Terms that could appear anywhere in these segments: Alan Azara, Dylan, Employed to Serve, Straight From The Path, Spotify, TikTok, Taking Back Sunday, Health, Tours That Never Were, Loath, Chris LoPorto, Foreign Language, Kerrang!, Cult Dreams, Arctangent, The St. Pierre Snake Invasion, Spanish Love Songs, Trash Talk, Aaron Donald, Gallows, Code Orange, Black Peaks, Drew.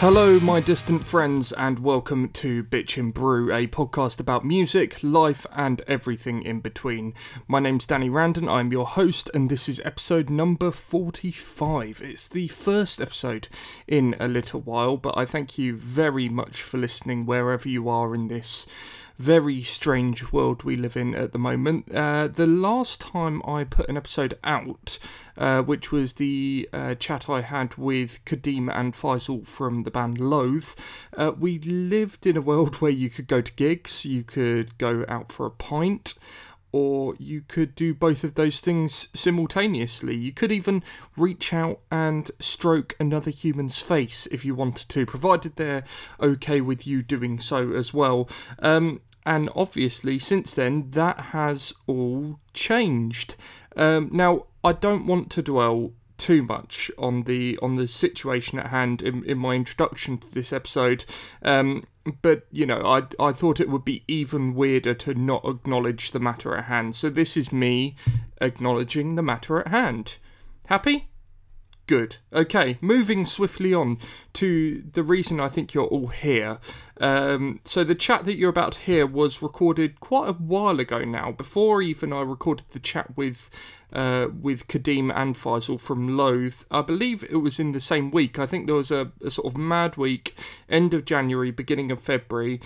Hello, my distant friends, and welcome to Bitchin' Brew, a podcast about music, life, and everything in between. My name's Danny Randon, I'm your host, and this is episode number 45. It's the first episode in a little while, but I thank you very much for listening wherever you are in this very strange world we live in at the moment. The last time I put an episode out, which was the chat I had with Kadim and Faisal from the band Loath, we lived in a world where you could go to gigs, you could go out for a pint, or you could do both of those things simultaneously. You could even reach out and stroke another human's face if you wanted to, provided they're okay with you doing so as well. And obviously, since then, that has all changed. Now, I don't want to dwell too much on the situation at hand in my introduction to this episode, but, you know, I thought it would be even weirder to not acknowledge the matter at hand. So this is me acknowledging the matter at hand. Happy? Good. Okay, moving swiftly on to the reason I think you're all here. So the chat that you're about to hear was recorded quite a while ago now, before even I recorded the chat with Kadim and Faisal from Loath. I believe it was in the same week. I think there was a sort of mad week, end of January, beginning of February,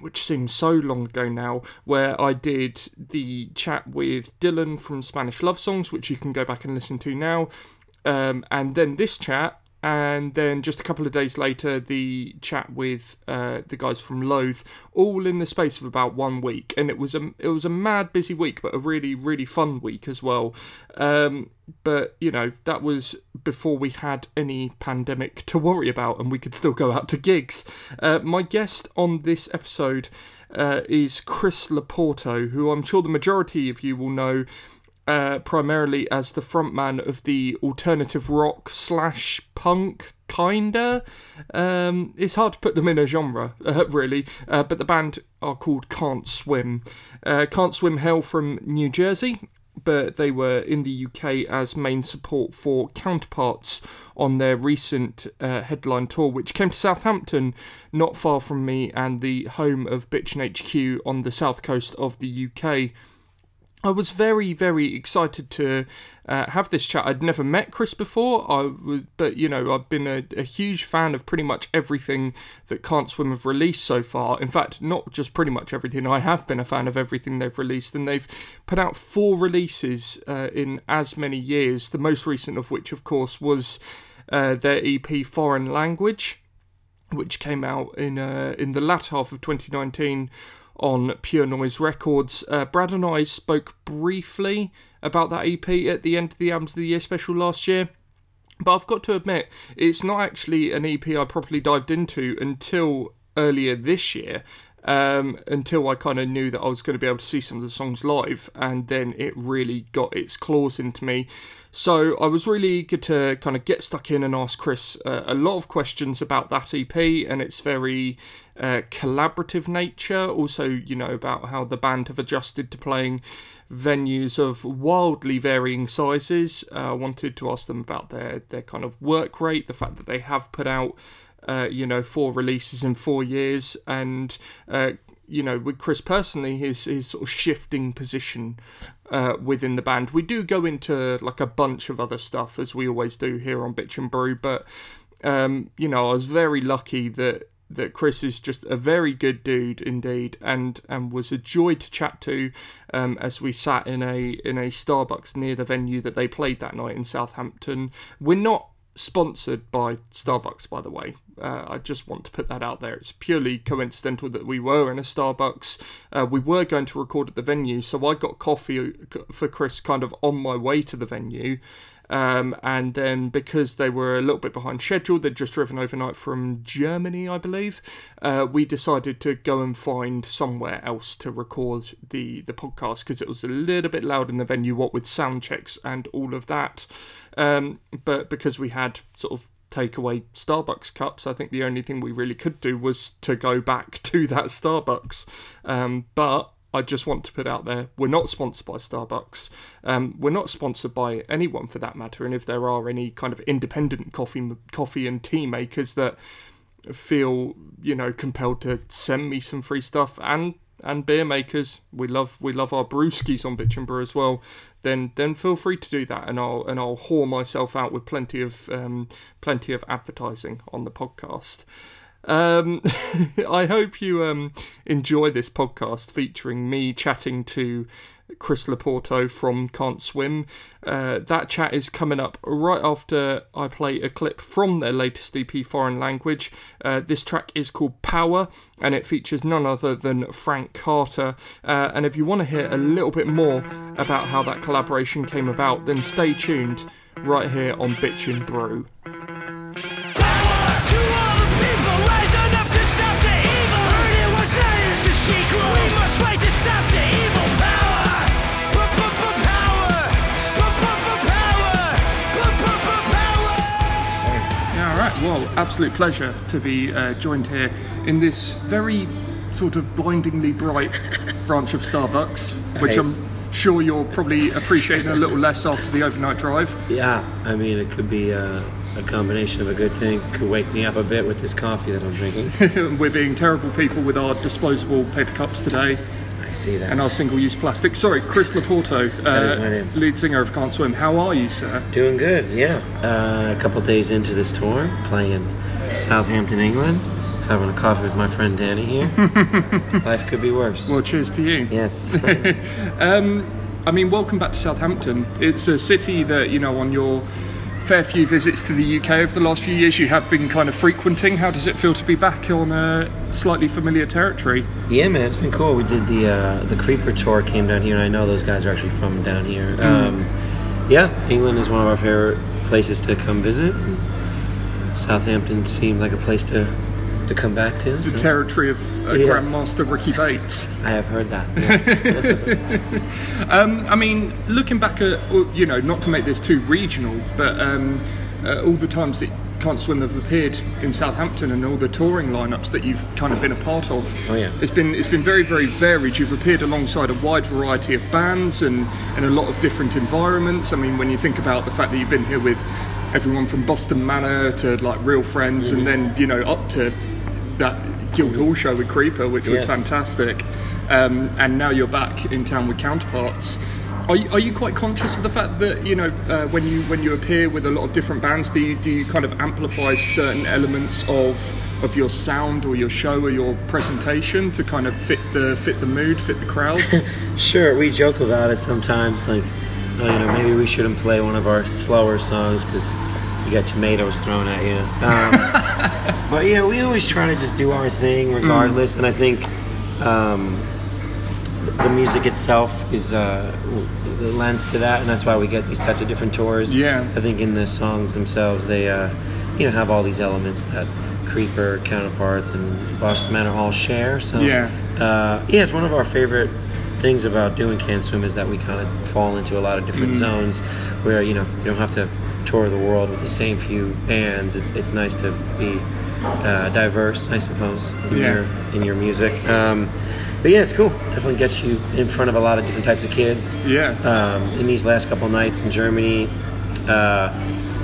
which seems so long ago now, where I did the chat with Dylan from Spanish Love Songs, which you can go back and listen to now. And then this chat, and then just a couple of days later, the chat with the guys from Loath, all in the space of about 1 week. And it was a mad busy week, but a really, really fun week as well. But, you know, that was before we had any pandemic to worry about, and we could still go out to gigs. My guest on this episode is Chris LoPorto, who I'm sure the majority of you will know primarily as the frontman of the alternative rock / punk, kinda. It's hard to put them in a genre, really, but the band are called Can't Swim. Can't Swim hail from New Jersey, but they were in the UK as main support for Counterparts on their recent headline tour, which came to Southampton, not far from me, and the home of Bitchin' HQ on the south coast of the UK. I was very, very excited to have this chat. I'd never met Chris before, but, you know, I've been a huge fan of pretty much everything that Can't Swim have released so far. In fact, not just pretty much everything, I have been a fan of everything they've released, and they've put out 4 releases in as many years, the most recent of which, of course, was their EP Foreign Language, which came out in the latter half of 2019, on Pure Noise Records. Brad and I spoke briefly about that EP at the end of the Albums of the Year special last year, but I've got to admit, it's not actually an EP I properly dived into until earlier this year, until I kind of knew that I was going to be able to see some of the songs live, and then it really got its claws into me. So I was really eager to kind of get stuck in and ask Chris a lot of questions about that EP and its very collaborative nature. Also, you know, about how the band have adjusted to playing venues of wildly varying sizes. I wanted to ask them about their kind of work rate, the fact that they have put out, you know, 4 releases in 4 years, and, you know, with Chris personally, his sort of shifting position within the band. We do go into, like, a bunch of other stuff, as we always do here on Bitchin' Brew, but, you know, I was very lucky that Chris is just a very good dude indeed, and was a joy to chat to, as we sat in a Starbucks near the venue that they played that night in Southampton. We're not sponsored by Starbucks, by the way. I just want to put that out there. It's purely coincidental that we were in a Starbucks. We were going to record at the venue, so I got coffee for Chris kind of on my way to the venue. And then because they were a little bit behind schedule, they'd just driven overnight from Germany, I believe, we decided to go and find somewhere else to record the podcast, because it was a little bit loud in the venue, what with sound checks and all of that. But because we had sort of takeaway Starbucks cups, I think the only thing we really could do was to go back to that Starbucks. But I just want to put out there, we're not sponsored by Starbucks. We're not sponsored by anyone for that matter. And if there are any kind of independent coffee and tea makers that feel, you know, compelled to send me some free stuff, and beer makers, we love our brewskis on Bitchin' Brew as well, then feel free to do that, and I'll whore myself out with plenty of advertising on the podcast. I hope you enjoy this podcast featuring me chatting to Chris LoPorto from Can't Swim. That chat is coming up right after I play a clip from their latest EP, Foreign Language. This track is called Power, and it features none other than Frank Carter. And if you want to hear a little bit more about how that collaboration came about, then stay tuned right here on Bitchin' Brew. Well, absolute pleasure to be joined here in this very sort of blindingly bright branch of Starbucks, which I'm sure you're probably appreciating a little less after the overnight drive. Yeah, I mean, it could be a combination of a good thing. Could wake me up a bit with this coffee that I'm drinking. We're being terrible people with our disposable paper cups today. I see that. And our single-use plastic. Sorry, Chris LoPorto, lead singer of Can't Swim. How are you, sir? Doing good, yeah. A couple days into this tour, playing in Southampton, England, having a coffee with my friend Danny here. Life could be worse. Well, cheers to you. Yes. I mean, welcome back to Southampton. It's a city that, you know, on your fair few visits to the UK over the last few years you have been kind of frequenting. How does it feel to be back on slightly familiar territory? Yeah, man, it's been cool. We did the Creeper tour, came down here, and I know those guys are actually from down here. Yeah, England is one of our favorite places to come visit, and Southampton seemed like a place to come back to. The territory of Grandmaster Ricky Bates. I have heard that, yes. I mean, looking back at, you know, not to make this too regional, but all the times that Can't Swim have appeared in Southampton and all the touring lineups that you've kind of been a part of. Oh yeah. It's been very, very varied. You've appeared alongside a wide variety of bands and in a lot of different environments. I mean, when you think about the fact that you've been here with everyone from Boston Manor to like Real Friends, and then, you know, up to that Guildhall show with Creeper, which was fantastic, and now you're back in town with Counterparts. Are you quite conscious of the fact that, you know, when you appear with a lot of different bands, do you kind of amplify certain elements of your sound or your show or your presentation to kind of fit the mood, fit the crowd? Sure, we joke about it sometimes, like, oh, you know, maybe we shouldn't play one of our slower songs because you got tomatoes thrown at you. But yeah, we always try to just do our thing regardless. And I think the music itself is the lens to that, and that's why we get these types of different tours. Yeah, I think in the songs themselves, they you know, have all these elements that Creeper, Counterparts, and Boston Manor Hall share. So yeah, it's one of our favorite things about doing Can't Swim is that we kind of fall into a lot of different zones where, you know, you don't have to tour the world with the same few bands. It's nice to be diverse, I suppose, in your music. But yeah, it's cool. Definitely gets you in front of a lot of different types of kids. Yeah. In these last couple of nights in Germany,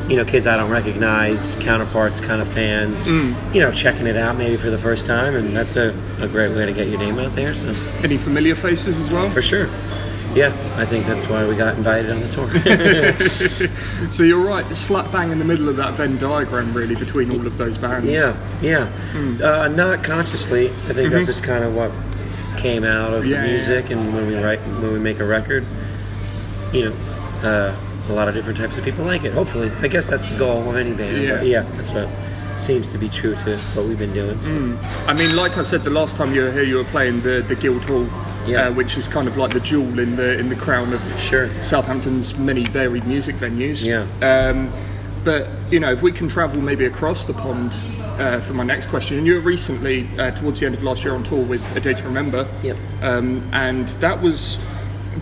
you know, kids I don't recognize, Counterparts kind of fans, you know, checking it out maybe for the first time, and that's a great way to get your name out there. So, any familiar faces as well? For sure. Yeah, I think that's why we got invited on the tour. So you're right, slap bang in the middle of that Venn diagram, really, between all of those bands. Yeah. Not consciously. I think that's just kind of what came out of the music, and when we write, when we make a record, you know, a lot of different types of people like it, hopefully. I guess that's the goal of any band. Yeah, that's what seems to be true to what we've been doing. So. I mean, like I said, the last time you were here, you were playing the Guildhall, which is kind of like the jewel in the crown of Southampton's many varied music venues. Yeah. But, you know, if we can travel maybe across the pond for my next question, and you were recently, towards the end of last year, on tour with A Day to Remember. Yep. And that was...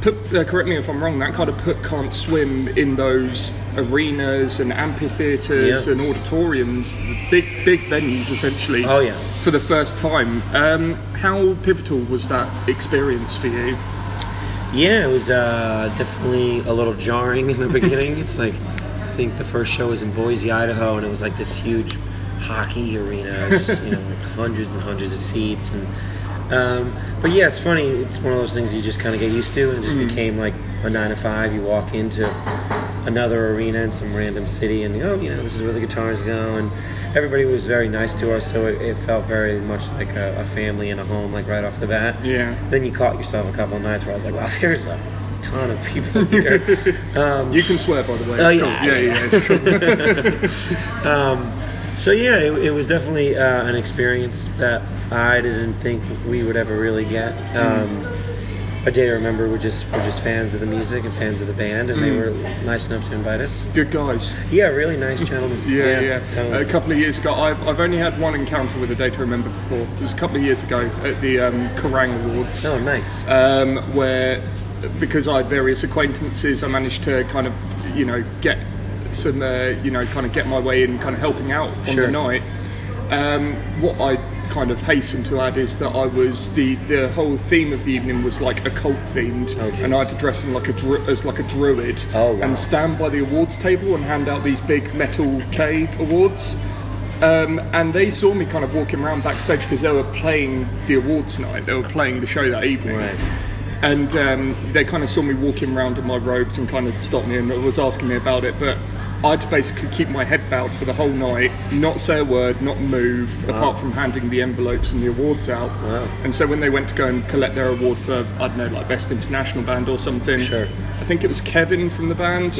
correct me if I'm wrong, that kind of put Can't Swim in those arenas and amphitheatres and auditoriums, big venues essentially. Oh yeah. For the first time. How pivotal was that experience for you? Yeah, it was definitely a little jarring in the beginning. It's like, I think the first show was in Boise, Idaho, and it was like this huge hockey arena. It was just, you know, like hundreds and hundreds of seats. And but yeah, it's funny. It's one of those things you just kind of get used to, and it just became like a 9 to 5. You walk into another arena in some random city, and oh, you know, this is where the guitars go. And everybody was very nice to us, so it felt very much like a family and a home, like right off the bat. Yeah. Then you caught yourself a couple of nights where I was like, wow, there's a ton of people here. You can swear, by the way. It's cool. It's cool. So yeah, it was definitely an experience that I didn't think we would ever really get. A day to remember. We're just fans of the music and fans of the band, and they were nice enough to invite us. Good guys. Yeah, really nice gentlemen. A couple of years ago, I've only had one encounter with a day to remember before. It was a couple of years ago at the Kerrang! Awards. Oh, nice. Where, because I had various acquaintances, I managed to kind of, you know, get some, you know, kind of get my way in, kind of helping out on the night. What I kind of hasten to add is that I was the whole theme of the evening was like occult themed, and I had to dress in like as like a druid and stand by the awards table and hand out these big metal K awards. And they saw me kind of walking around backstage because they were playing the awards night. They were playing the show that evening, and they kind of saw me walking around in my robes and kind of stopped me and was asking me about it, but I had to basically keep my head bowed for the whole night, not say a word, not move, apart from handing the envelopes and the awards out. Wow. And so when they went to go and collect their award for, I don't know, like Best International Band or something, I think it was Kevin from the band,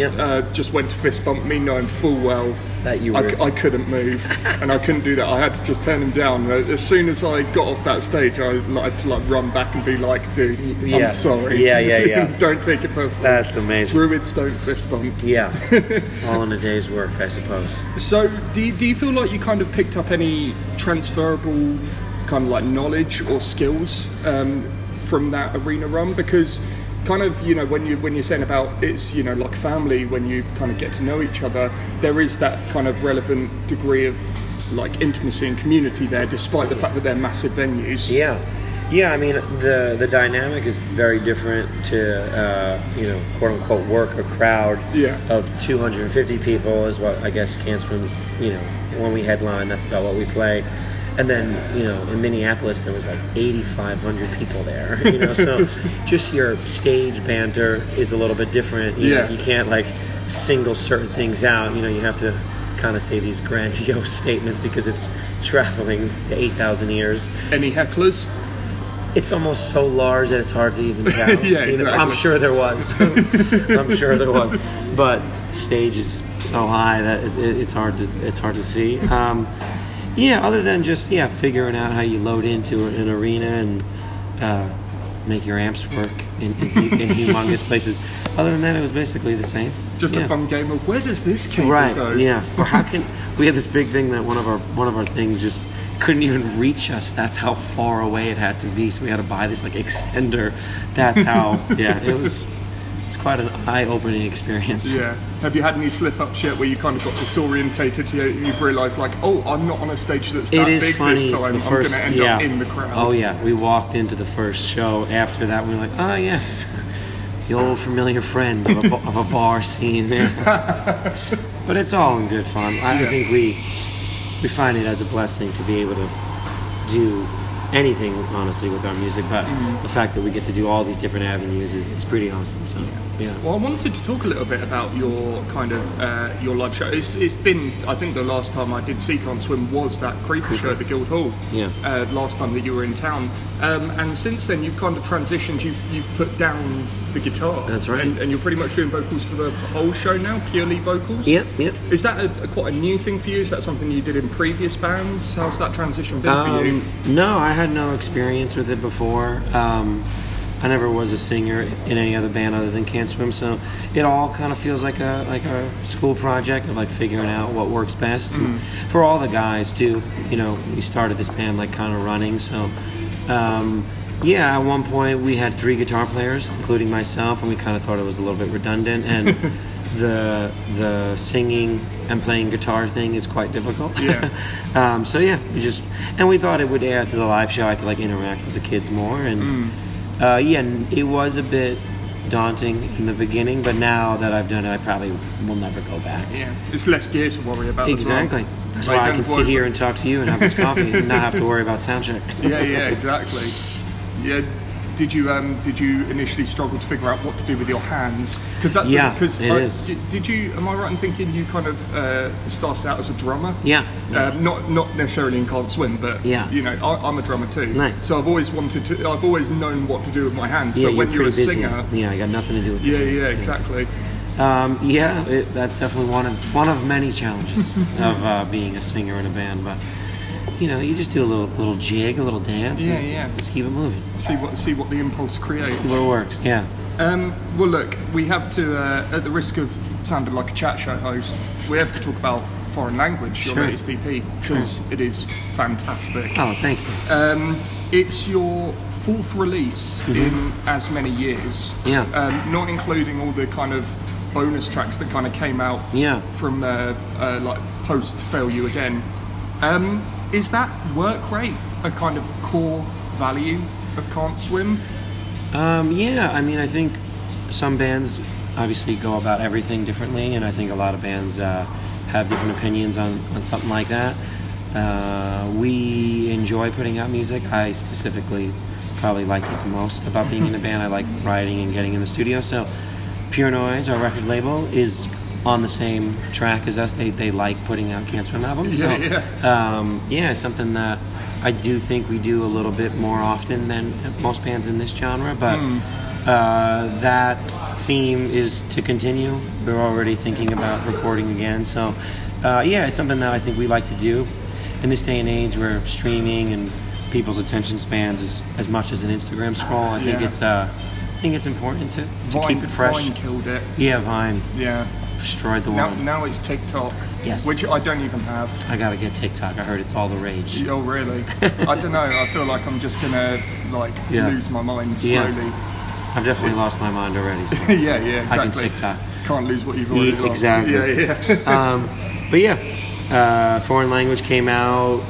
just went to fist bump me, knowing full well that you were... I couldn't move, and I couldn't do that. I had to just turn him down. As soon as I got off that stage, I had to like run back and be like, dude, I'm sorry. Don't take it personally. That's amazing. Druids don't fist bump. Yeah. All in a day's work, I suppose. So do you feel like you kind of picked up any transferable kind of like knowledge or skills from that arena run? Because kind of, you know, when you're saying about it's, you know, like family, when you kind of get to know each other, there is that kind of relevant degree of like intimacy and community there, despite the fact that they're massive venues. Yeah, I mean, the dynamic is very different to, you know, quote-unquote work a crowd of 250 people is what I guess Can't Swim's, you know, when we headline, that's about what we play. And then, you know, in Minneapolis, there was like 8,500 people there, you know, so just your stage banter is a little bit different. You know, you can't, like, single certain things out. You know, you have to kind of say these grandiose statements because it's traveling to 8,000 ears. Any hecklers? It's almost so large that it's hard to even tell. Exactly. You know, I'm sure there was. But stage is so high that it's hard to see. Other than just figuring out how you load into an arena and make your amps work in humongous places. Other than that, it was basically the same. Just a fun game of where does this cable go? Yeah. Or how can we had this big thing that one of our things just couldn't even reach us. That's how far away it had to be. So we had to buy this like extender. That's how. It's quite an eye-opening experience. Yeah. Have you had any slip-ups yet where you kind of got disorientated? You've realised like, oh, I'm not on a stage that's that big funny. This time. I'm going to end up in the crowd. Oh yeah. We walked into the first show after that. We were like, oh yes, the old familiar friend of a bar scene. But it's all in good fun. I think we find it as a blessing to be able to do anything, honestly, with our music, but the fact that we get to do all these different avenues is pretty awesome, so, yeah. Well, I wanted to talk a little bit about your kind of, your live show. It's been, I think the last time I did see Can't Swim was that Creeper show at the Guildhall, last time that you were in town, and since then you've kind of transitioned, you've put down the guitar. That's right. And you're pretty much doing vocals for the whole show now, purely vocals? Yep. Is that quite a new thing for you? Is that something you did in previous bands? How's that transition been for you? No, I had no experience with it before. I never was a singer in any other band other than Can't Swim, so it all kind of feels like a school project of like figuring out what works best. For all the guys too, you know, we started this band like kind of running, so... at one point we had 3 guitar players, including myself, and we kind of thought it was a little bit redundant. And the singing and playing guitar thing is quite difficult. Yeah. So yeah, we thought it would add to the live show. I could interact with the kids more, and it was a bit daunting in the beginning, but now that I've done it, I probably will never go back. Yeah, it's less gear to worry about. Exactly. That's why I can sit here and talk to you and have this coffee and not have to worry about soundcheck. Yeah, exactly. Yeah. Did you initially struggle to figure out what to do with your hands? Because that's it is. Did you? Am I right in thinking you kind of started out as a drummer? Yeah. Not necessarily in Can't Swim, but I'm a drummer too. Nice. So I've always wanted to. I've always known what to do with my hands. Yeah, but when you're a singer, I got nothing to do with. Yeah, exactly. That's definitely one of many challenges of being a singer in a band, but. You just do a little jig, a little dance. Yeah. Just keep it moving. See what the impulse creates. See what works. Yeah. Well, look, we have to, at the risk of sounding like a chat show host, we have to talk about Foreign Language, your latest EP, because it is fantastic. Oh, thank you. It's your fourth release in as many years. Yeah. Not including all the kind of bonus tracks that kind of came out. Yeah. From post Fail You Again. Is that work rate a kind of core value of Can't Swim? I think some bands obviously go about everything differently, and I think a lot of bands have different opinions on something like that. We enjoy putting out music. I specifically probably like it the most about being in a band. I like writing and getting in the studio. So Pure Noise, our record label, is on the same track as us. They like putting out Can't Swim albums. So, it's something that I do think we do a little bit more often than most bands in this genre, but that theme is to continue. We're already thinking about recording again. So, it's something that I think we like to do. In this day and age where streaming and people's attention spans is as much as an Instagram scroll, I think it's important to keep it fresh. Vine killed it. Yeah, Vine. Yeah. Destroyed the world. Now it's TikTok. Yes. Which I don't even have. I gotta get TikTok. I heard it's all the rage. Oh really? I don't know. I feel like I'm just gonna lose my mind slowly. Yeah. I've definitely lost my mind already. So yeah. Exactly. I can TikTok. Can't lose what you've already lost. Exactly. Yeah. Foreign Language came out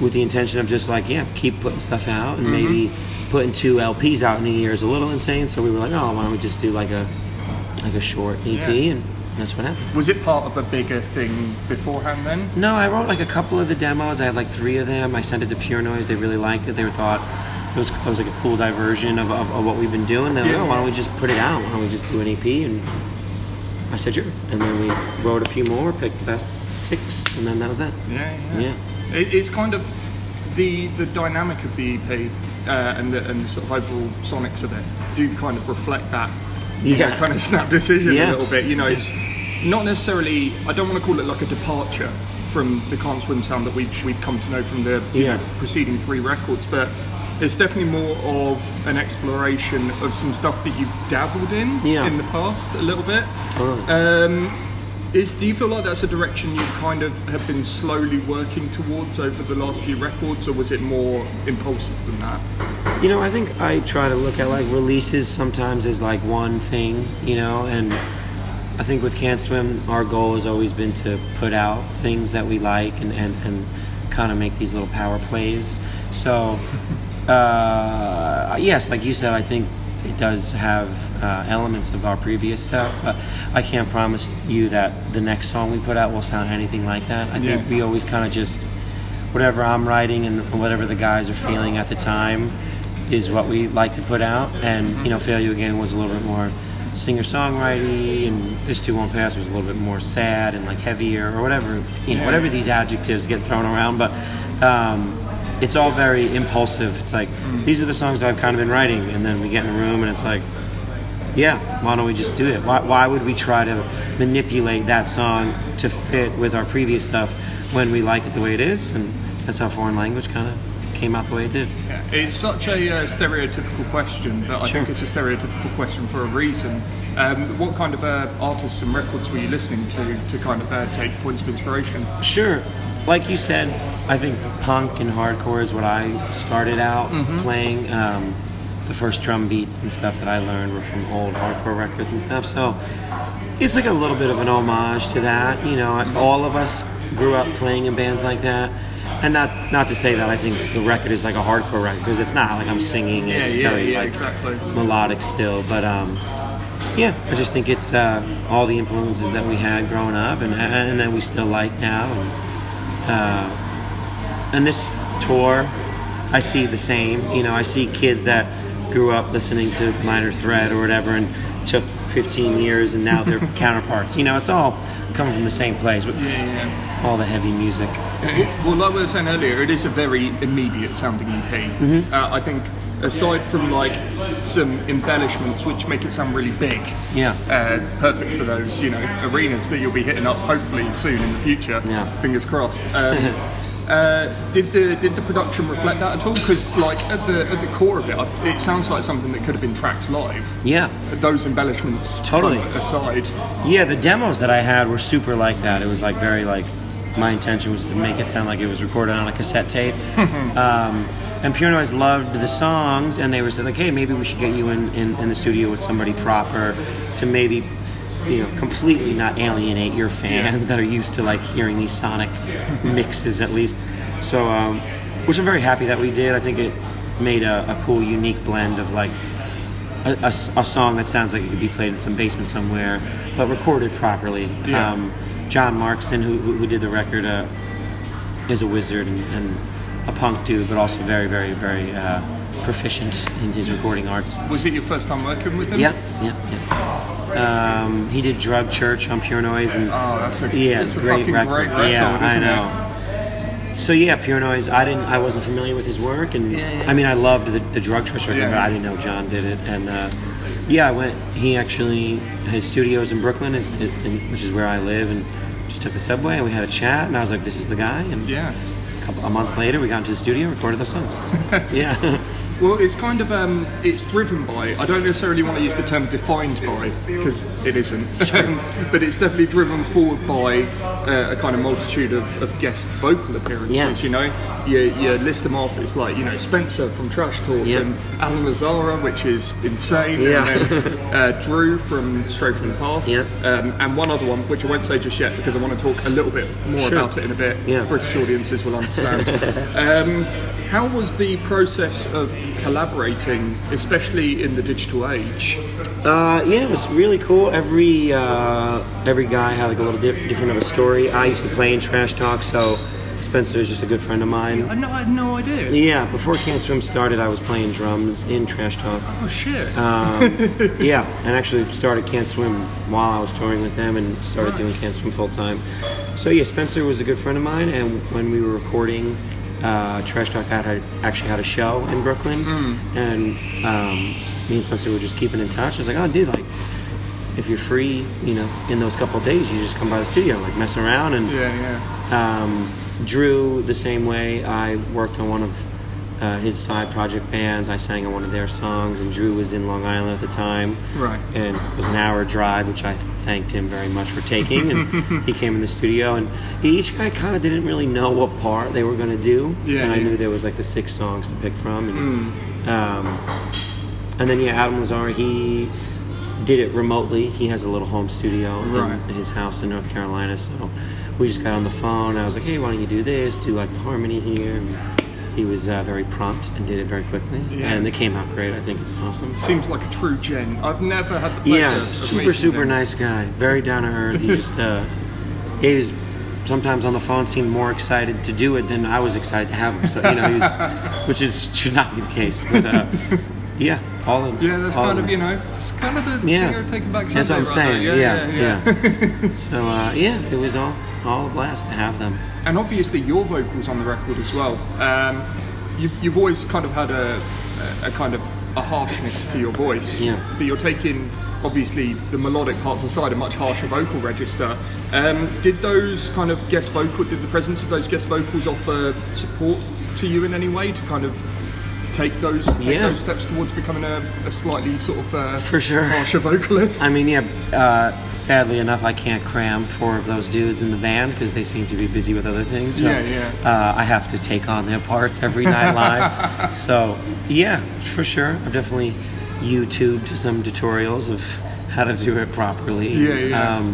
with the intention of just keep putting stuff out, and maybe putting 2 LPs out in a year is a little insane. So we were like, why don't we just do like a short EP and. That's what happened. Was it part of a bigger thing beforehand then? No, I wrote a couple of the demos. I had 3 of them. I sent it to Pure Noise. They really liked it. They thought it was a cool diversion of what we've been doing. They were why don't we just put it out? Why don't we just do an EP? And I said, sure. And then we wrote a few more, picked the best 6, and then that was that. Yeah. It's kind of the dynamic of the EP and the sort of overall sonics of it do kind of reflect that. Yeah, kind of snap decision a little bit. It's not necessarily. I don't want to call it a departure from the Can't Swim sound that we've come to know from the preceding 3 records, but it's definitely more of an exploration of some stuff that you've dabbled in the past a little bit. Totally. Do you feel like that's a direction you kind of have been slowly working towards over the last few records, or was it more impulsive than that? I think I try to look at releases sometimes as one thing, and I think with Can't Swim, our goal has always been to put out things that we like and kind of make these little power plays. So, yes, like you said, I think it does have elements of our previous stuff, but I can't promise you that the next song we put out will sound anything like that. I think we always kind of just, whatever I'm writing and whatever the guys are feeling at the time is what we like to put out. And, Fail You Again was a little bit more singer-songwriter-y, and This Too Won't Pass was a little bit more sad and heavier or whatever, whatever these adjectives get thrown around. But it's all very impulsive. It's these are the songs I've kind of been writing, and then we get in a room and it's why don't we just do it? Why would we try to manipulate that song to fit with our previous stuff when we like it the way it is? And that's how Foreign Language kind of came out the way it did. Yeah. It's such a stereotypical question, but I think it's a stereotypical question for a reason. What kind of artists and records were you listening to kind of take points of inspiration? Sure. Like you said, I think punk and hardcore is what I started out playing. The first drum beats and stuff that I learned were from old hardcore records and stuff. So it's like a little bit of an homage to that. You know, all of us grew up playing in bands like that. And not to say that I think the record is like a hardcore record, because it's not like I'm singing. It's very melodic still. But I just think it's all the influences that we had growing up and that we still like now. And this tour, I see the same. You know, I see kids that grew up listening to Minor Threat or whatever and took 15 years and now they're Counterparts. You know, it's all coming from the same place. All the heavy music. Well, like we were saying earlier, it is a very immediate sounding EP. Mm-hmm. I think aside from like some embellishments which make it sound really big, perfect for those, you know, arenas that you'll be hitting up hopefully soon in the future. Yeah. Fingers crossed. Did the production reflect that at all? Because like at the core of it, it sounds like something that could have been tracked live. Yeah. Those embellishments totally aside. Yeah, the demos that I had were super like that. It was like very like my intention was to make it sound like it was recorded on a cassette tape. And Pure Noise loved the songs, and they were saying like, hey, maybe we should get you in the studio with somebody proper to maybe, you know, completely not alienate your fans that are used to like hearing these sonic mixes at least. So, which I'm very happy that we did. I think it made a cool, unique blend of like a song that sounds like it could be played in some basement somewhere, but recorded properly. Yeah. John Markson, who did the record, is a wizard and a punk dude, but also very, very, very proficient in his recording arts. Was it your first time working with him? Yeah. He did Drug Church on Pure Noise, and that's a great record. I know. So Pure Noise. I wasn't familiar with his work, and I mean, I loved the Drug Church record, but I didn't know John did it. And I went. He actually his studio is in Brooklyn, which is where I live, and just took the subway and we had a chat, and I was like, this is the guy. And a month later, we got into the studio, and recorded those songs. Well, it's kind of, it's driven by, I don't necessarily want to use the term defined by, because it isn't, but it's definitely driven forward by a kind of multitude of guest vocal appearances, you know? You list them off, it's like, you know, Spencer from Trash Talk, and Alan Azara, which is insane, and then Drew from Straight From The Path, and one other one, which I won't say just yet, because I want to talk a little bit more about it in a bit. British audiences will understand. How was the process of collaborating, especially in the digital age? It was really cool. Every guy had like a little different of a story. I used to play in Trash Talk, so Spencer is just a good friend of mine. I had no idea. Yeah, before Can't Swim started, I was playing drums in Trash Talk. Oh, shit. And actually started Can't Swim while I was touring with them and started doing Can't Swim full time. So yeah, Spencer was a good friend of mine, and when we were recording, Trash Talk actually had a show in Brooklyn, and me and Spencer were just keeping in touch. I was like, oh, dude, like, if you're free, you know, in those couple of days, you just come by the studio, like, mess around. And Drew, the same way, I worked on one of his side project bands. I sang on one of their songs, and Drew was in Long Island at the time, and it was an hour drive, which I thanked him very much for taking, and he came in the studio, and each guy kind of didn't really know what part they were going to do, and I knew there was like the 6 songs to pick from, and and then Adam Lazzara, he did it remotely. He has a little home studio in his house in North Carolina, so we just got on the phone. I was like, hey, why don't you do this, do like the harmony here, and he was very prompt and did it very quickly, and it came out great. I think it's awesome. Seems like a true gen. I've never had the pleasure of super nice guy, very down to earth. He just he was sometimes on the phone seemed more excited to do it than I was excited to have him, so you know, he was, which is should not be the case, but all of them. Yeah, that's kind of, you know, it's kind of the singer Taking Back Sunday. That's what I'm saying. So it was all a blast to have them. And obviously your vocals on the record as well. You've always kind of had a kind of a harshness to your voice. Yeah. But you're taking obviously the melodic parts aside, a much harsher vocal register. Did the presence of those guest vocals offer support to you in any way to kind of take those steps towards becoming a slightly sort of harsher vocalist? I mean, sadly enough, I can't cram 4 of those dudes in the band because they seem to be busy with other things. So, I have to take on their parts every night live. So, for sure. I've definitely YouTubed some tutorials of how to do it properly. Yeah.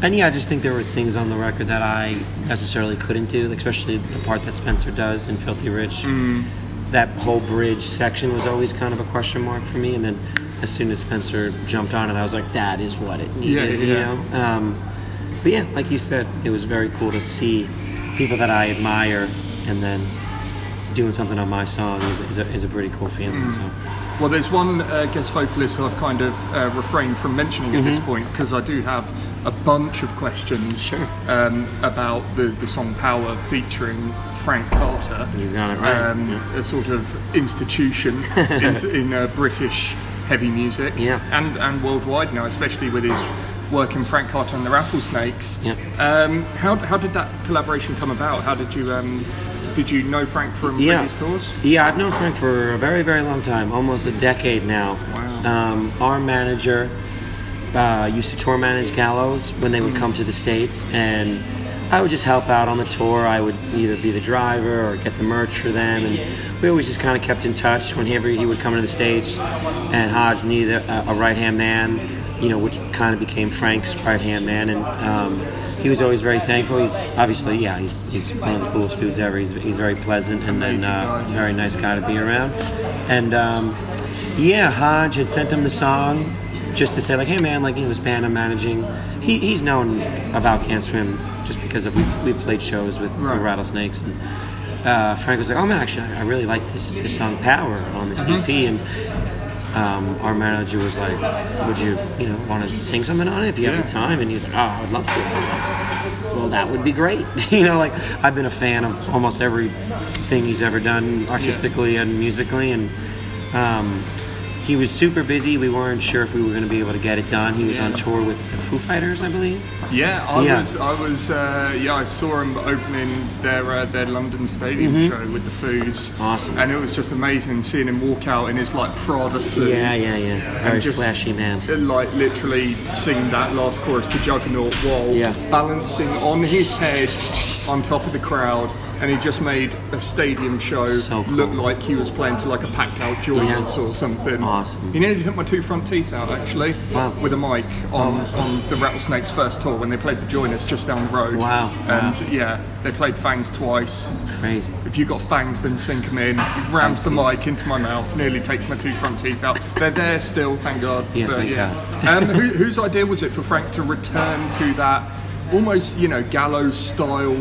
And yeah, I just think there were things on the record that I necessarily couldn't do, especially the part that Spencer does in Filthy Rich. Mm. That whole bridge section was always kind of a question mark for me, and then as soon as Spencer jumped on it, I was like, that is what it needed, you know? But yeah, like you said, it was very cool to see people that I admire and then doing something on my song is a pretty cool feeling. Mm. So. Well, there's one guest vocalist who I've kind of refrained from mentioning at this point, because I do have a bunch of questions about the song Power featuring Frank Carter. You got it right. A sort of institution in British heavy music and worldwide now, especially with his work in Frank Carter and the Rattlesnakes. Yeah. How did that collaboration come about? How did you know Frank from previous tours? Yeah, I've known Frank for a very, very long time, almost a decade now. Wow. Our manager used to tour manage Gallows when they would come to the States, and I would just help out on the tour. I would either be the driver or get the merch for them, and we always just kind of kept in touch whenever he would come to the States. And Hodge needed a right-hand man, you know, which kind of became Frank's right-hand man, and he was always very thankful. He's obviously, he's one of the coolest dudes ever. He's very pleasant and then very nice guy to be around. And Hodge had sent him the song just to say, like, hey man, like, you know, this band I'm managing. He's known about Can't Swim just because of we played shows with the Rattlesnakes. And Frank was like, oh man, actually, I really like this song Power on this EP, and our manager was like, would you want to sing something on it if you have the time? And he was like, oh, I'd love to. I was like, well, that would be great. You know, like, I've been a fan of almost everything he's ever done artistically and musically, and he was super busy. We weren't sure if we were going to be able to get it done. He was on tour with the Foo Fighters, I believe. I saw him opening their London Stadium show with the Foos. Awesome. And it was just amazing seeing him walk out in his, like, Prada suit. Very just, flashy man. Like, literally sing that last chorus to Juggernaut while balancing on his head on top of the crowd. And he just made a stadium show look like he was playing to, like, a packed-out Joiners or something. Awesome. He nearly took my two front teeth out, actually, with a mic on the Rattlesnakes' first tour when they played the Joiners just down the road. Wow. And, they played Fangs twice. Crazy. If you got fangs, then sink them in. He rams the mic into my mouth, nearly takes my two front teeth out. They're there still, thank God. Yeah. Whose idea was it for Frank to return to that almost, you know, Gallows-style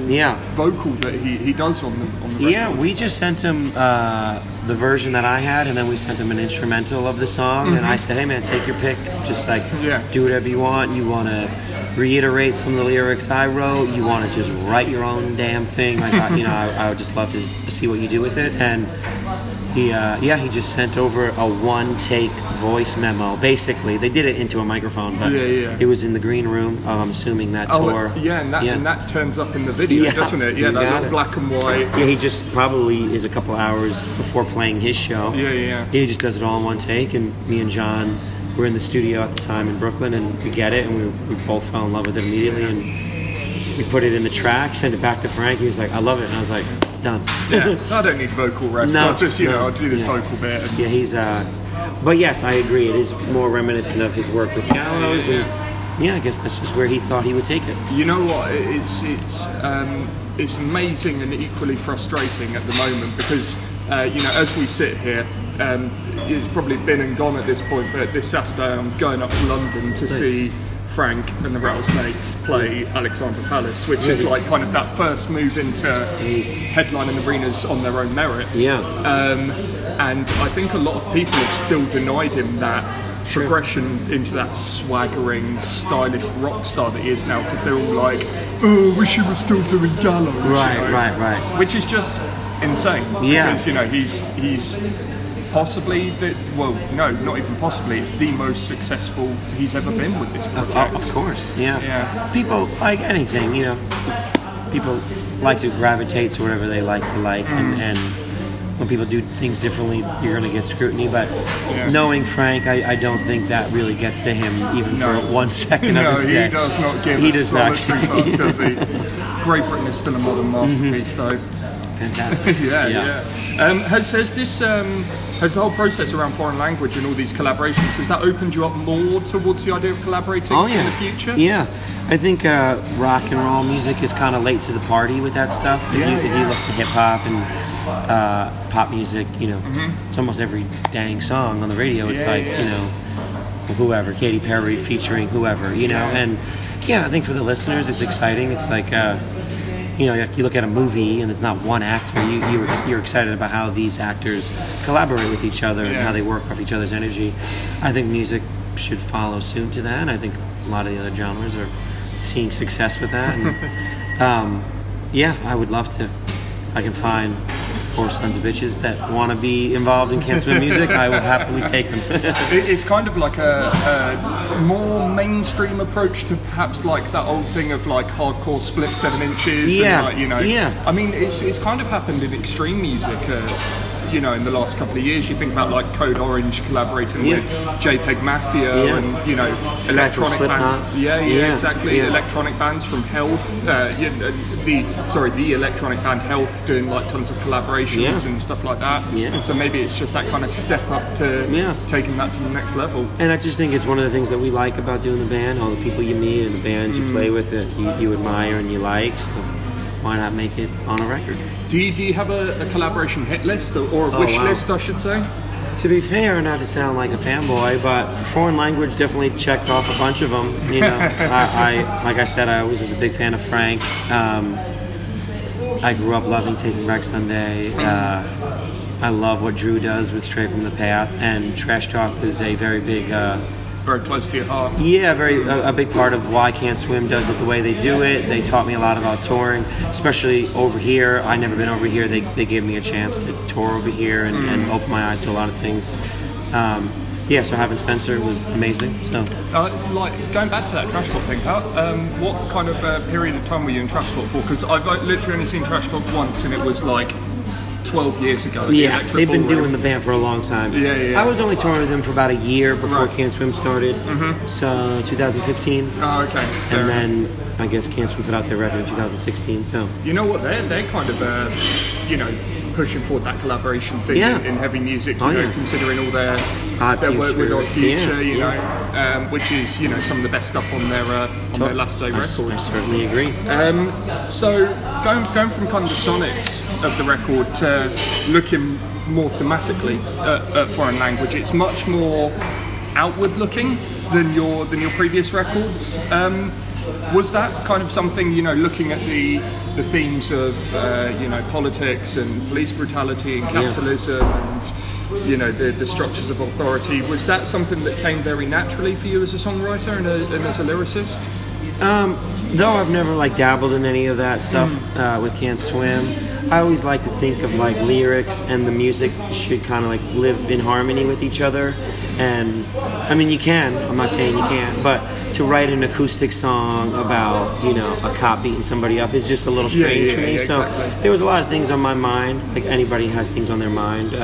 vocal that he does on the record? Yeah, we just sent him the version that I had, and then we sent him an instrumental of the song, and I said, hey man, take your pick. Just, like, do whatever you want. You want to reiterate some of the lyrics I wrote. You want to just write your own damn thing. Like, I would just love to see what you do with it. And he just sent over a one-take voice memo. Basically, they did it into a microphone, but it was in the green room. I'm assuming that tour. And that turns up in the video, doesn't it? Yeah, that little black and white. Yeah, he just probably is a couple hours before playing his show. He just does it all in one take, and me and John were in the studio at the time in Brooklyn, and we get it, and we both fell in love with it immediately, and we put it in the track, sent it back to Frank. He was like, I love it, and I was like, done. I don't need vocal rest. I'll do this vocal bit. And he's but yes, I agree, it is more reminiscent of his work with Gallows, and I guess that's just where he thought he would take it. You know what, it's amazing and equally frustrating at the moment, because as we sit here, it's probably been and gone at this point, but this Saturday I'm going up to London to see Frank and the Rattlesnakes play Alexandra Palace, which is like kind of that first move into headlining arenas on their own merit. And I think a lot of people have still denied him that progression into that swaggering, stylish rock star that he is now, because they're all like, oh, I wish he was still doing Gallows. Right. Which is just insane, because he's possibly not even possibly, it's the most successful he's ever been with this project. Of course, people like anything, people like to gravitate to whatever they like to like, and when people do things differently, you're going to get scrutiny, but knowing Frank, I don't think that really gets to him even for 1 second of his day. He does not give a solitary fuck, does he? Great Britain is still a modern masterpiece, though. Fantastic. Yeah. Has the whole process around Foreign Language and all these collaborations, has that opened you up more towards the idea of collaborating in the future? Yeah. I think rock and roll music is kind of late to the party with that stuff. If you look to hip-hop and pop music, it's almost every dang song on the radio. It's whoever, Katy Perry featuring whoever, And, I think for the listeners, it's exciting. It's like... you look at a movie and it's not one actor. You're excited about how these actors collaborate with each other and how they work off each other's energy. I think music should follow suit to that, and I think a lot of the other genres are seeing success with that. And I would love to, if I can find poor sons of bitches that want to be involved in Can't Swim music, I will happily take them. It's kind of like a more mainstream approach to perhaps like that old thing of like hardcore split 7 inches. Yeah. And like, I mean, it's kind of happened in extreme music. In the last couple of years, you think about like Code Orange collaborating with JPEG Mafia and electronic bands. Electronic bands from Health. The electronic band Health doing like tons of collaborations and stuff like that. Yeah. So maybe it's just that kind of step up to taking that to the next level. And I just think it's one of the things that we like about doing the band. All the people you meet and the bands you play with that you admire and you like. So why not make it on a record? Do you have a collaboration hit list or a wish list, I should say? To be fair, not to sound like a fanboy, but Foreign Language definitely checked off a bunch of them. I like I said, I always was a big fan of Frank. I grew up loving Taking Back Sunday. I love what Drew does with Straight From The Path, and Trash Talk was a very big... very close to your heart. Yeah, a big part of why Can't Swim does it the way they do it. They taught me a lot about touring, especially over here. I've never been over here. They gave me a chance to tour over here and open my eyes to a lot of things. So having Spencer was amazing. So, going back to that Trash Talk thing, what kind of period of time were you in Trash Talk for? Because I've literally only seen Trash Talk once, and it was like 12 years ago. Yeah, they've been doing the band for a long time. I was only touring with them for about a year before Can't Swim started. So 2015. Oh, okay. And then I guess Can't Swim put out their record in 2016. So you know what? They're kind of pushing forward that collaboration thing in heavy music. Considering all their work with Odd Future, which is some of the best stuff on their latter day record. I certainly agree. So going from kind of the sonics of the record to looking more thematically at Foreign Language, it's much more outward looking than your previous records. Was that kind of something, looking at the themes of politics and police brutality and capitalism and the structures of authority, was that something that came very naturally for you as a songwriter and as a lyricist? Though I've never dabbled in any of that stuff with Can't Swim, I always like to think of lyrics and the music should kind of live in harmony with each other. And I mean, you can, I'm not saying you can't, but to write an acoustic song about a cop beating somebody up is just a little strange for me. So there was a lot of things on my mind, like anybody has things on their mind.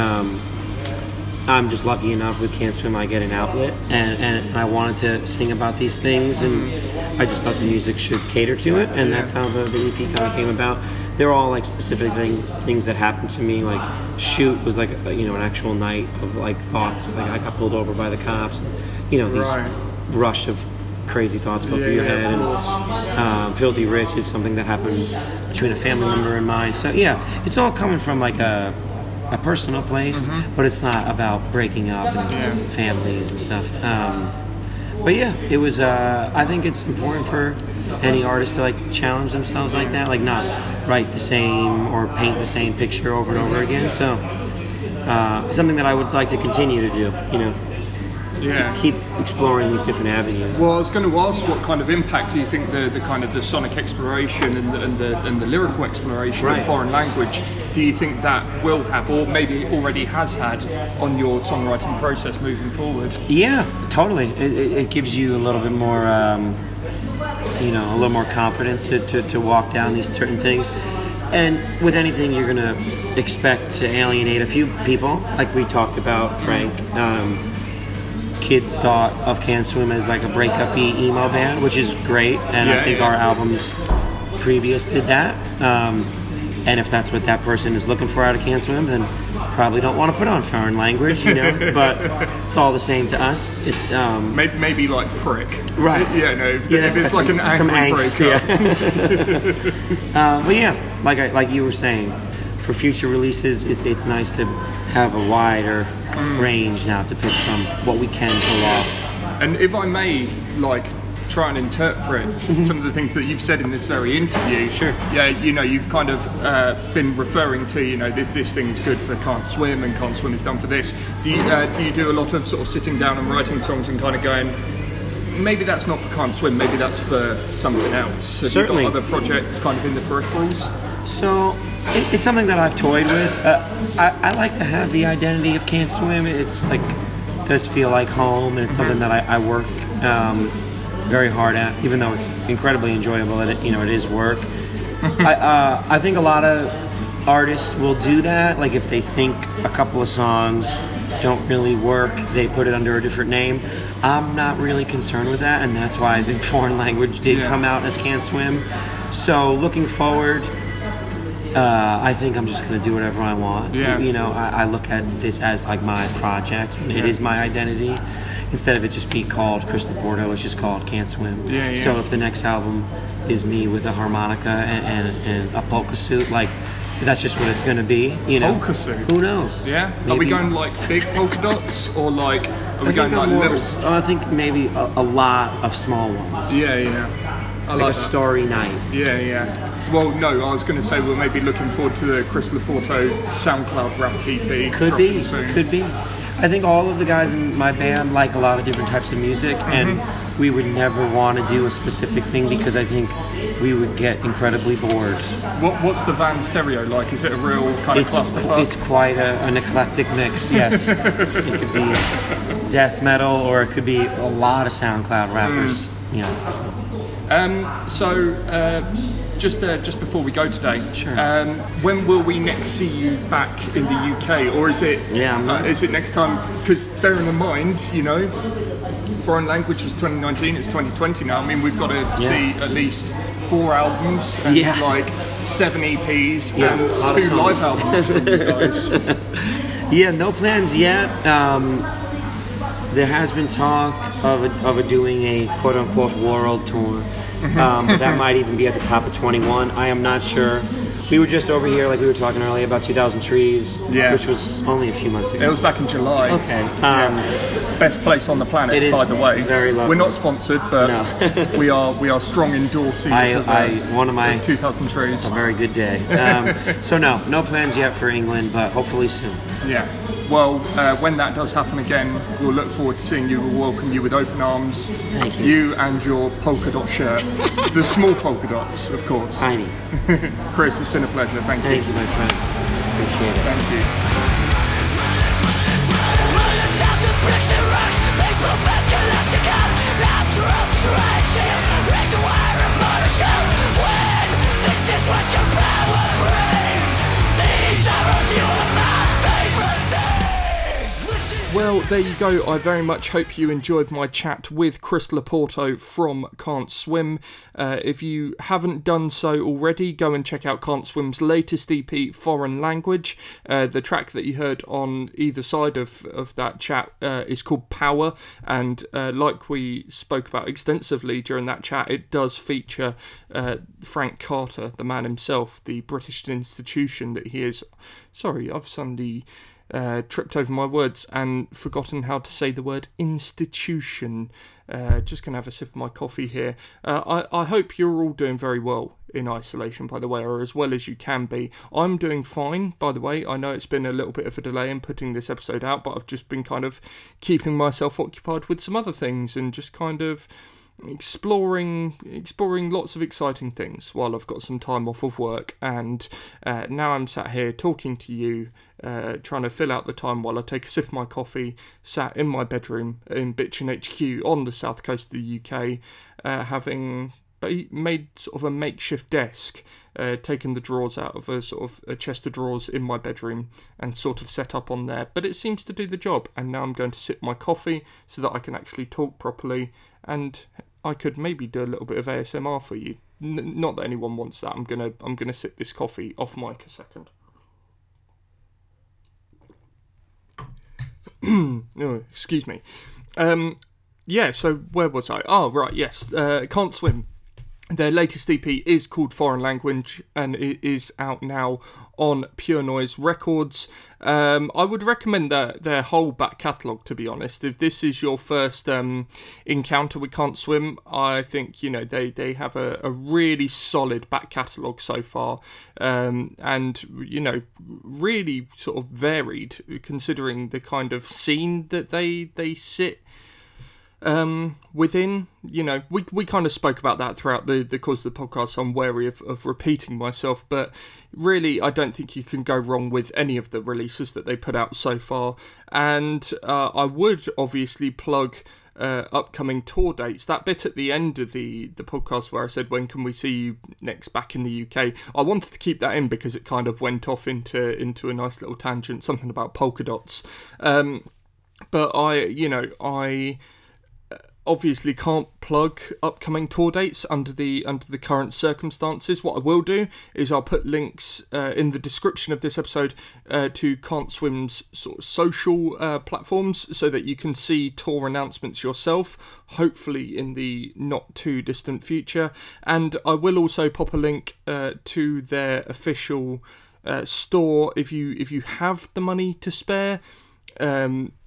I'm just lucky enough with Can't Swim, I get an outlet, and I wanted to sing about these things, and I just thought the music should cater to it, and that's how the EP kind of came about. They're all specific things that happened to me. Like Shoot was an actual night of thoughts. I got pulled over by the cops, and, these rush of crazy thoughts go through your head, and Filthy Rich is something that happened between a family member and mine. So it's all coming from a personal place, but it's not about breaking up and families and stuff. It was. I think it's important for any artist to challenge themselves like that, not write the same or paint the same picture over and over again. So something that I would like to continue to do. Keep exploring these different avenues. Well, I was going to ask, what kind of impact do you think the kind of the sonic exploration and the lyrical exploration of Foreign Language, do you think that will have, or maybe already has had, on your songwriting process moving forward? Yeah, totally. It gives you a little bit more, a little more confidence to walk down these certain things. And with anything, you're going to expect to alienate a few people, like we talked about, Frank. Kids thought of Can't Swim as a breakup-y emo band, which is great, and I think our albums previous did that. And if that's what that person is looking for out of Can't Swim, then probably don't want to put on Foreign Language, you know. But it's all the same to us. It's maybe like prick, right? Yeah, no. Yeah, if it's like some, an angry breakup. Yeah. But yeah, like you were saying, for future releases, it's nice to have a wider range now to pick from what we can pull off. And if I may, like, try and interpret some of the things that you've said in this very interview. Sure. Yeah, you know, you've kind of been referring to, you know, this thing is good for Can't Swim and Can't Swim is done for this. Do you do a lot of sort of sitting down and writing songs and kind of going, maybe that's not for Can't Swim, maybe that's for something else? Have certainly. You got other projects kind of in the peripherals? So it's something that I've toyed with. I like to have the identity of Can't Swim. It's like, does feel like home, and it's something that I work very hard at, even though it's incredibly enjoyable. It, you know, it is work. I think a lot of artists will do that. Like, if they think a couple of songs don't really work, they put it under a different name. I'm not really concerned with that, and that's why I think Foreign Language did come out as Can't Swim. So looking forward, I think I'm just going to do whatever I want. Yeah. You know, I look at this as like my project. It is my identity. Instead of it just be called Chris LoPorto, it's just called Can't Swim. Yeah, yeah. So if the next album is me with a harmonica and a polka suit, like, that's just what it's going to be, you know. Polka suit? Who knows? Yeah. Maybe. Are we going like big polka dots, or like, are we going like little? I think maybe a lot of small ones. Yeah, yeah. Like a starry night. Yeah, yeah. Well, no, I was going to say we're maybe looking forward to the Chris LoPorto SoundCloud rap EP. Could be, soon. Could be. I think all of the guys in my band like a lot of different types of music, and we would never want to do a specific thing because I think we would get incredibly bored. What's the van stereo like? Is it a real kind of clusterfuck? It's quite an eclectic mix, yes. It could be death metal, or it could be a lot of SoundCloud rappers, you know. So. Just before we go today, sure. When will we next see you back in the UK, or is it? Yeah, is it next time? Because bearing in mind, you know, Foreign Language was 2019. It's 2020 now. I mean, we've got to see at least 4 albums and like 7 EPs and 2 live albums from you guys. Yeah, no plans yet. There has been talk of doing a quote-unquote world tour. That might even be at the top of 21. I am not sure. We were just over here, like we were talking earlier, about 2000 Trees, which was only a few months ago. It was back in July. Okay. Best place on the planet, it is, by the way. Very lovely. We're not sponsored, but no. we are strong endorsers of 2000 Trees. A very good day. So no plans yet for England, but hopefully soon. Yeah. Well, when that does happen again, we'll look forward to seeing you. We'll welcome you with open arms. Thank you. You and your polka dot shirt. The small polka dots, of course. Tiny. Chris, it's been a pleasure. Thank you. Thank you, my friend. Appreciate it. Thank you. Well, there you go. I very much hope you enjoyed my chat with Chris LoPorto from Can't Swim. If you haven't done so already, go and check out Can't Swim's latest EP, Foreign Language. The track that you heard on either side of that chat is called Power, and like we spoke about extensively during that chat, it does feature Frank Carter, the man himself, the British institution that he is. Sorry, I've suddenly... tripped over my words and forgotten how to say the word institution. Just going to have a sip of my coffee here. I hope you're all doing very well in isolation, by the way, or as well as you can be. I'm doing fine, by the way. I know it's been a little bit of a delay in putting this episode out, but I've just been kind of keeping myself occupied with some other things and just kind of exploring lots of exciting things while I've got some time off of work, and now I'm sat here talking to you, trying to fill out the time while I take a sip of my coffee, sat in my bedroom in Bitchin' HQ on the south coast of the UK, having made sort of a makeshift desk, taken the drawers out of a chest of drawers in my bedroom and sort of set up on there, but it seems to do the job. And now I'm going to sip my coffee so that I can actually talk properly and I could maybe do a little bit of ASMR for you. Not that anyone wants that. I'm gonna sip this coffee off mic a second. Oh, excuse me. Yeah, so where was I? Oh, right, yes. Can't Swim. Their latest EP is called Foreign Language, and it is out now on Pure Noise Records. I would recommend their whole back catalogue, to be honest. If this is your first encounter with Can't Swim, I think, you know, they have a really solid back catalogue so far, and, you know, really sort of varied, considering the kind of scene that they sit within. You know, we kind of spoke about that throughout the course of the podcast, so I'm wary of repeating myself, but really I don't think you can go wrong with any of the releases that they put out so far. And I would obviously plug upcoming tour dates. That bit at the end of the podcast where I said, when can we see you next back in the UK, I wanted to keep that in because it kind of went off into a nice little tangent, something about polka dots. But I obviously can't plug upcoming tour dates under the current circumstances. What I will do is I'll put links in the description of this episode to Can't Swim's sort of social platforms, so that you can see tour announcements yourself, hopefully in the not too distant future. And I will also pop a link to their official store if you have the money to spare.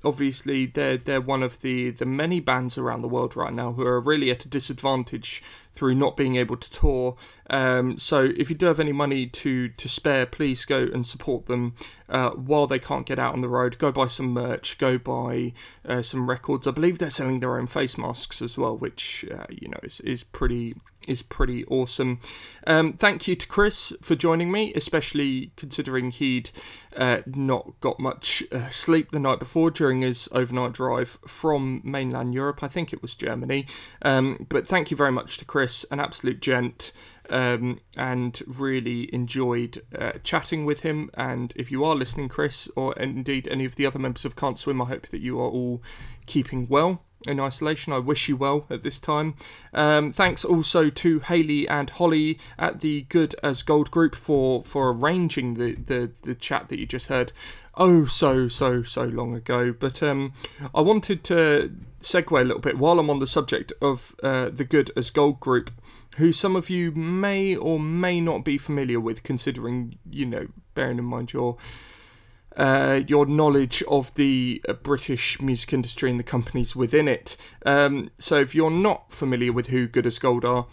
Obviously they're one of the many bands around the world right now who are really at a disadvantage through not being able to tour. So if you do have any money to spare, please go and support them while they can't get out on the road. Go buy some merch, go buy some records. I believe they're selling their own face masks as well, which you know is pretty awesome. Thank you to Chris for joining me, especially considering he'd not got much sleep the night before during his overnight drive from mainland Europe. I think it was Germany. But thank you very much to Chris, an absolute gent, and really enjoyed chatting with him. And if you are listening, Chris, or indeed any of the other members of Can't Swim, I hope that you are all keeping well in isolation. I wish you well at this time. Thanks also to Hayley and Holly at the Good as Gold group for arranging the chat that you just heard so long ago. But I wanted to segue a little bit while I'm on the subject of the Good as Gold group, who some of you may or may not be familiar with, considering, you know, bearing in mind your knowledge of the British music industry and the companies within it. So if you're not familiar with who Good as Gold are,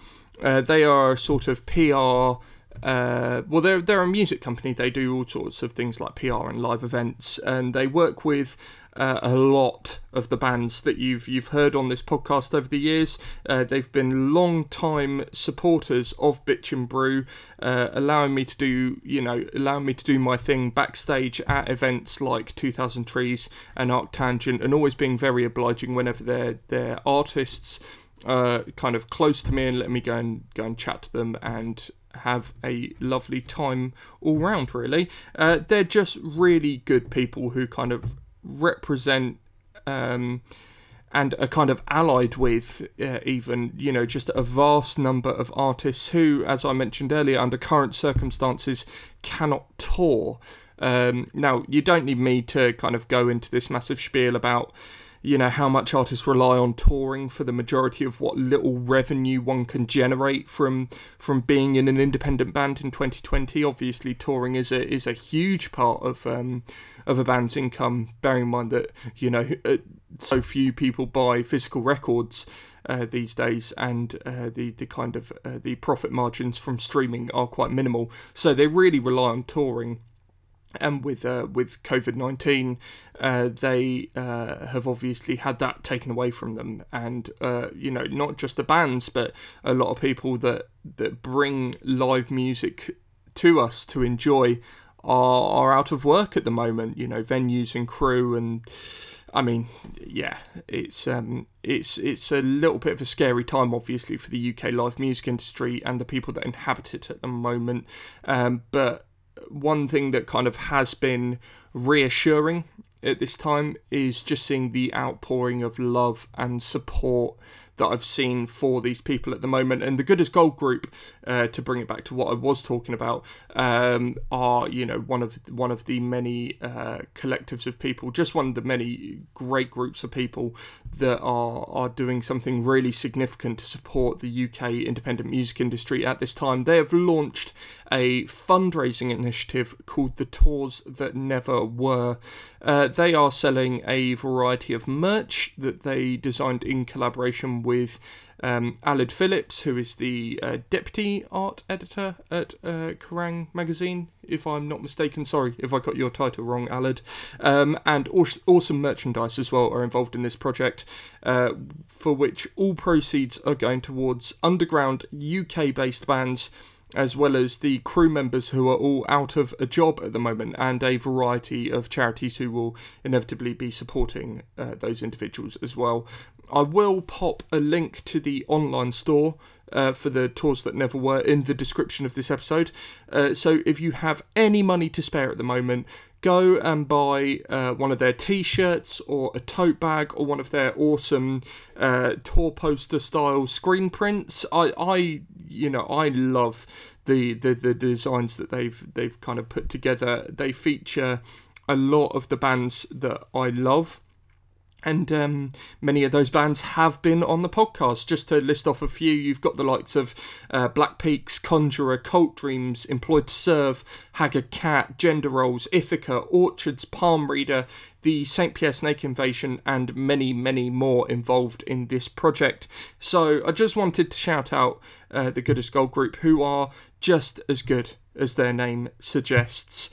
they are a sort of PR... well, they're a music company. They do all sorts of things like PR and live events, and they work with a lot of the bands that you've heard on this podcast over the years. They've been long-time supporters of Bitchin' Brew, allowing me to do my thing backstage at events like 2000 Trees and Arctangent, and always being very obliging whenever their artists kind of close to me and let me go and chat to them and have a lovely time all round, really. They're just really good people who kind of represent and are kind of allied with even, you know, just a vast number of artists who, as I mentioned earlier, under current circumstances cannot tour. Now, you don't need me to kind of go into this massive spiel about, you know, how much artists rely on touring for the majority of what little revenue one can generate from being in an independent band in 2020. Obviously, touring is a huge part of a band's income, bearing in mind that, you know, so few people buy physical records these days, and the kind of the profit margins from streaming are quite minimal. So they really rely on touring. And with COVID-19, they have obviously had that taken away from them. And, you know, not just the bands, but a lot of people that bring live music to us to enjoy are out of work at the moment. You know, venues and crew, and I mean, yeah, it's a little bit of a scary time, obviously, for the UK live music industry and the people that inhabit it at the moment. But one thing that kind of has been reassuring at this time is just seeing the outpouring of love and support that I've seen for these people at the moment. And the Good as Gold group, to bring it back to what I was talking about, are, you know, one of the many collectives of people, just one of the many great groups of people that are doing something really significant to support the UK independent music industry at this time. They have launched a fundraising initiative called the Tours That Never Were. They are selling a variety of merch that they designed in collaboration with Aled Phillips, who is the deputy art editor at Kerrang! Magazine, if I'm not mistaken. Sorry if I got your title wrong, Aled. And awesome merchandise as well are involved in this project, for which all proceeds are going towards underground UK-based bands, as well as the crew members who are all out of a job at the moment, and a variety of charities who will inevitably be supporting those individuals as well. I will pop a link to the online store for the Tours That Never Were in the description of this episode. So if you have any money to spare at the moment, go and buy one of their t-shirts or a tote bag or one of their awesome tour poster style screen prints. I love the designs that they've kind of put together. They feature a lot of the bands that I love. And many of those bands have been on the podcast. Just to list off a few, you've got the likes of Black Peaks, Conjurer, Cult Dreams, Employed to Serve, Haggard Cat, Gender Roles, Ithaca, Orchards, Palm Reader, the St. Pierre Snake Invasion, and many, many more involved in this project. So I just wanted to shout out the Good as Gold group, who are just as good as their name suggests.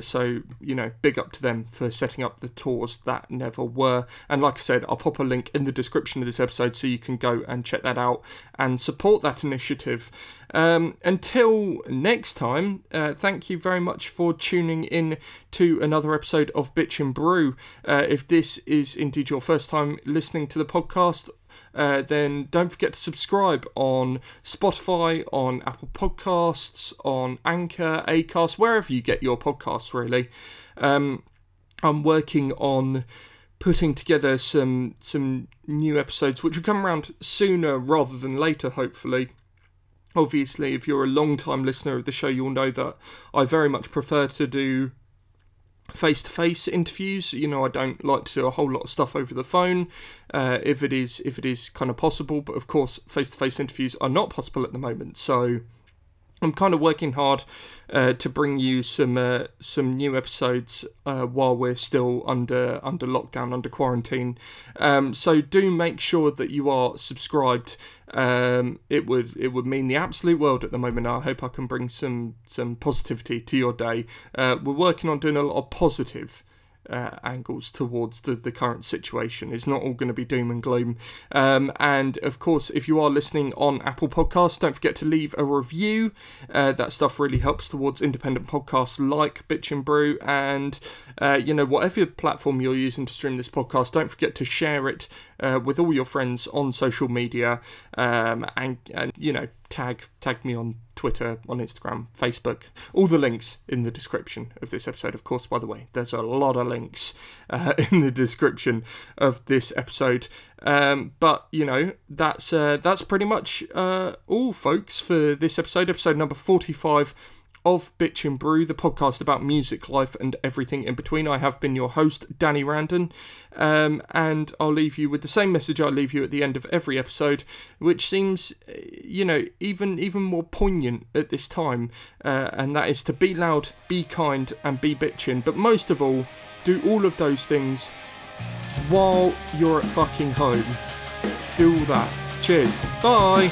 So, you know, big up to them for setting up the Tours That Never Were. And like I said, I'll pop a link in the description of this episode so you can go and check that out and support that initiative. Until next time, thank you very much for tuning in to another episode of Bitchin' Brew. If this is indeed your first time listening to the podcast, then don't forget to subscribe on Spotify, on Apple Podcasts, on Anchor, Acast, wherever you get your podcasts, really. I'm working on putting together some new episodes, which will come around sooner rather than later, hopefully. Obviously, if you're a long-time listener of the show, you'll know that I very much prefer to do face-to-face interviews. You know, I don't like to do a whole lot of stuff over the phone if it is kind of possible, but of course face-to-face interviews are not possible at the moment, so I'm kind of working hard to bring you some new episodes while we're still under lockdown, under quarantine. So do make sure that you are subscribed. It would mean the absolute world at the moment. I hope I can bring some positivity to your day. We're working on doing a lot of positive angles towards the current situation. It's not all going to be doom and gloom. And of course, if you are listening on Apple Podcasts, don't forget to leave a review. That stuff really helps towards independent podcasts like Bitchin' Brew. And you know, whatever platform you're using to stream this podcast, don't forget to share it with all your friends on social media, and you know, tag me on Twitter, on Instagram, Facebook. All the links in the description of this episode, of course. By the way, there's a lot of links in the description of this episode. But you know, that's pretty much all, folks, for this episode number 45 of Bitchin' Brew, the podcast about music, life, and everything in between. I have been your host, Danny Randon, and I'll leave you with the same message I leave you at the end of every episode, which seems, you know, even more poignant at this time, and that is to be loud, be kind, and be bitchin'. But most of all, do all of those things while you're at fucking home. Do all that. Cheers. Bye!